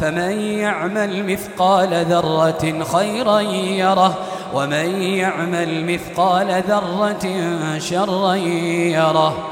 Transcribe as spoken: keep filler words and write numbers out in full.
فمن يعمل مثقال ذرة خيرا يره ومن يعمل مثقال ذرة شرا يره.